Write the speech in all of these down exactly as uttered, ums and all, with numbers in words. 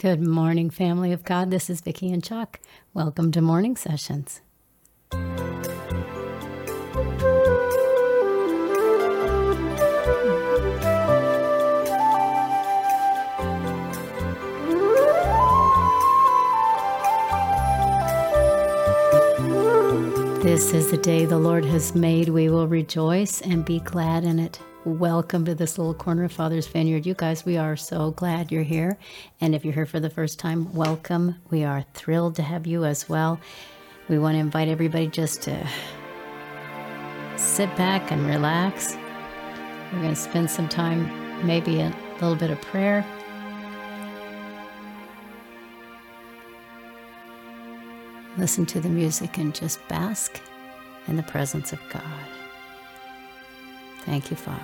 Good morning, family of God. This is Vicki and Chuck. Welcome to Morning Sessions. This is the day the Lord has made. We will rejoice and be glad in it. Welcome to this little corner of Father's Vineyard. You guys, we are so glad you're here. And if you're here for the first time, welcome. We are thrilled to have you as well. We want to invite everybody just to sit back and relax. We're going to spend some time, maybe a little bit of prayer. Listen to the music and just bask in the presence of God. Thank you, Father.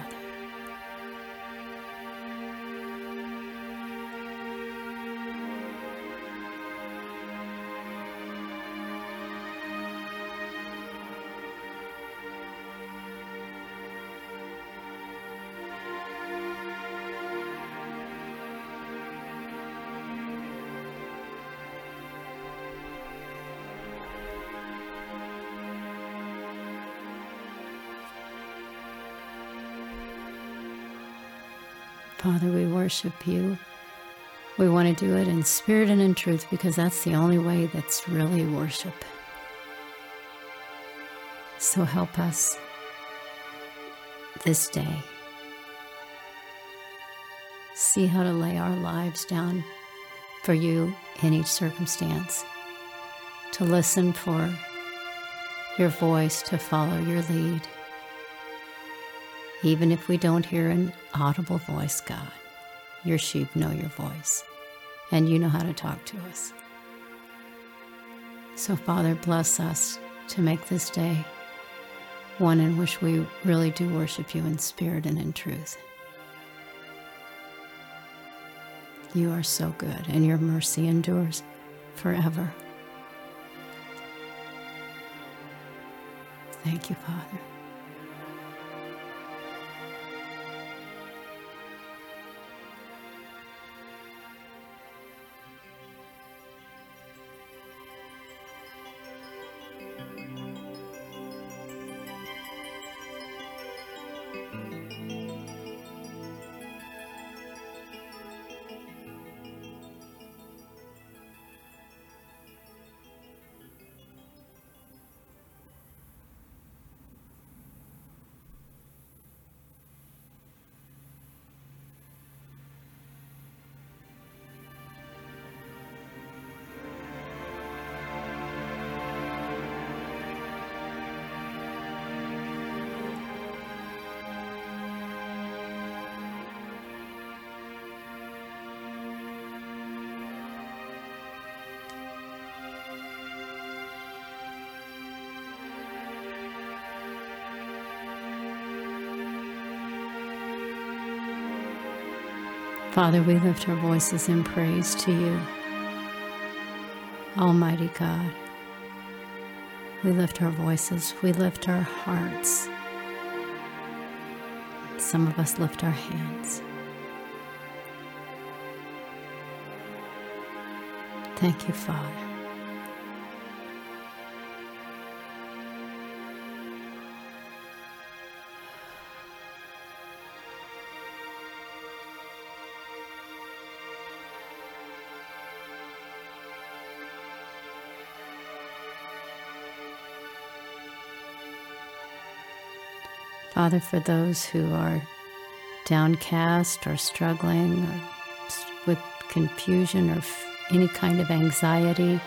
Father, we worship you. We want to do it in spirit and in truth, because that's the only way that's really worship. So help us this day. See how to lay our lives down for you in each circumstance, to listen for your voice, to follow your lead. Even if we don't hear an audible voice, God, your sheep know your voice, and you know how to talk to us. So, Father, bless us to make this day one in which we really do worship you in spirit and in truth. You are so good, and your mercy endures forever. Thank you, Father. Father, we lift our voices in praise to you, Almighty God. We lift our voices, we lift our hearts. Some of us lift our hands. Thank you, Father. Father, for those who are downcast or struggling or with confusion or f- any kind of anxiety,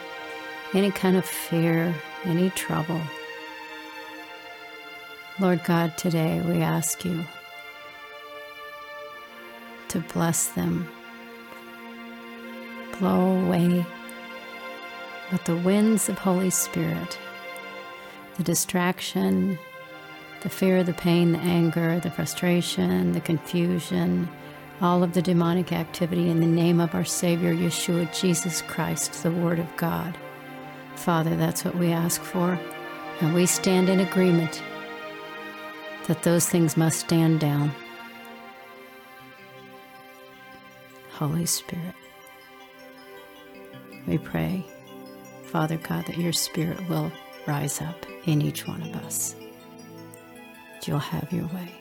any kind of fear, any trouble, Lord God, today we ask you to bless them. Blow away with the winds of Holy Spirit, the distraction, the fear, the pain, the anger, the frustration, the confusion, all of the demonic activity, in the name of our Savior, Yeshua, Jesus Christ, the Word of God. Father, that's what we ask for, and we stand in agreement that those things must stand down. Holy Spirit, We pray, Father God, that your Spirit will rise up in each one of us. That you'll have your way.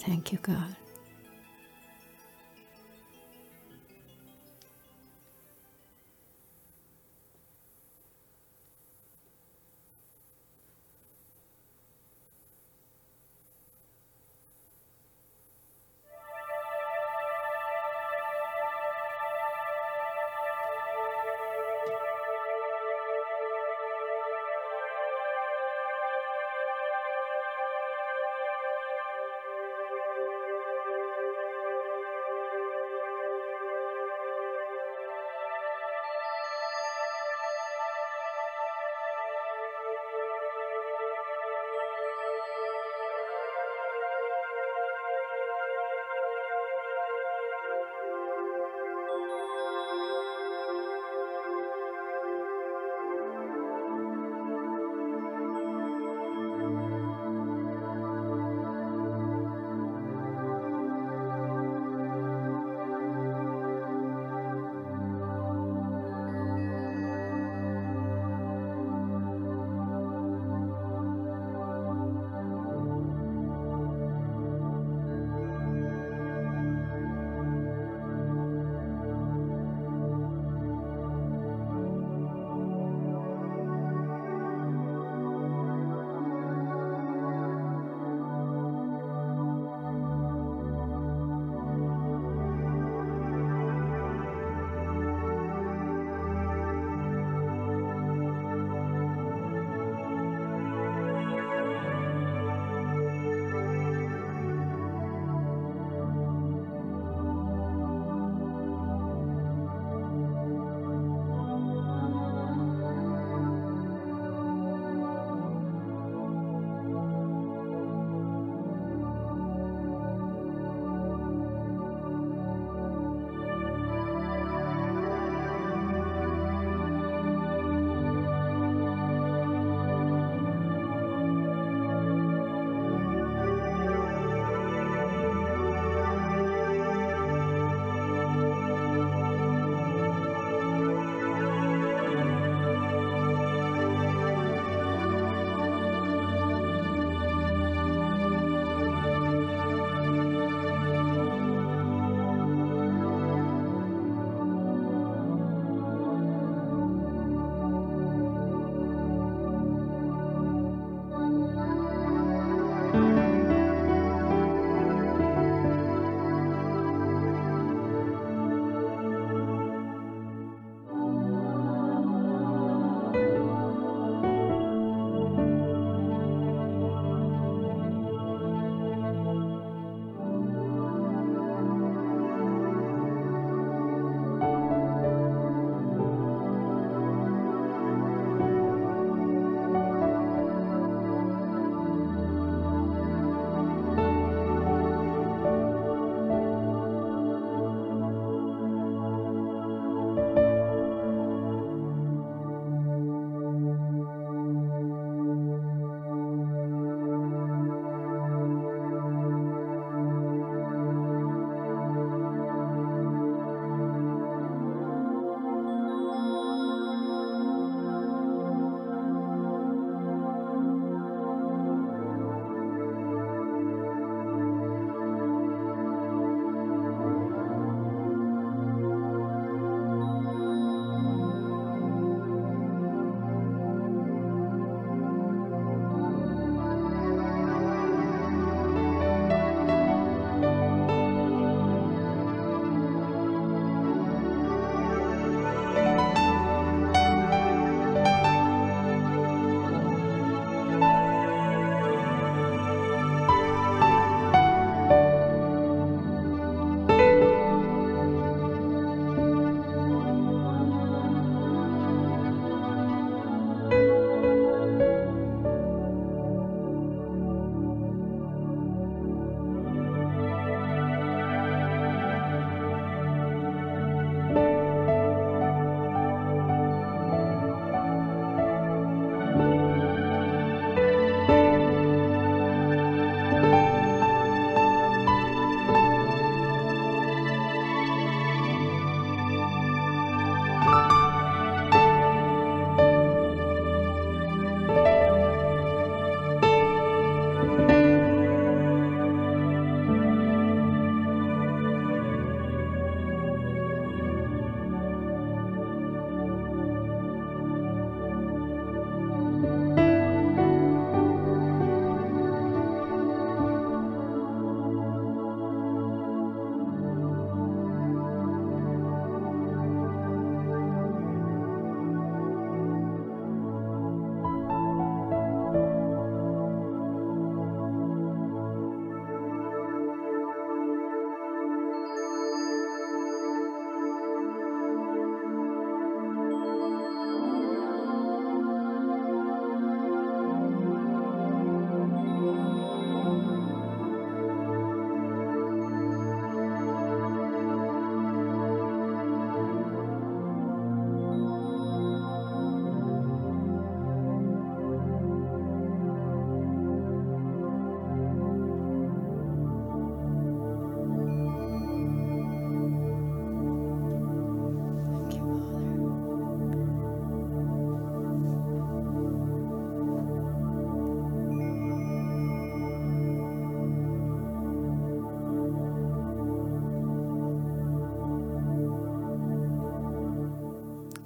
Thank you, God.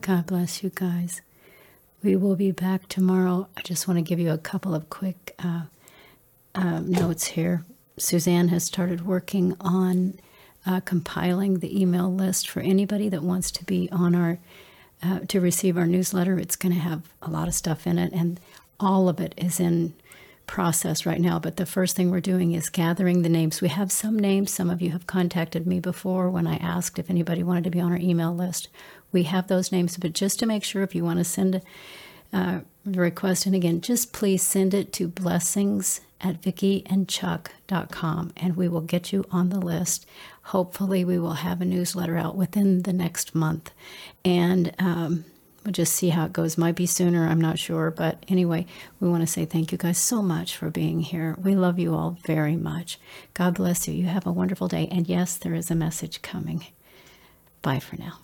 God bless you guys. We will be back tomorrow. I just want to give you a couple of quick uh, uh, notes here. Suzanne has started working on uh, compiling the email list for anybody that wants to be on our, uh, to receive our newsletter. It's going to have a lot of stuff in it, and all of it is in process right now. But the first thing we're doing is gathering the names. We have some names. Some of you have contacted me before when I asked if anybody wanted to be on our email list. We have those names, but just to make sure, if you want to send a uh, request, and again, just please send it to blessings at vicki and chuck dot com, and we will get you on the list. Hopefully, we will have a newsletter out within the next month, and um, we'll just see how it goes. Might be sooner, I'm not sure, but anyway, we want to say thank you guys so much for being here. We love you all very much. God bless you. You have a wonderful day, and yes, there is a message coming. Bye for now.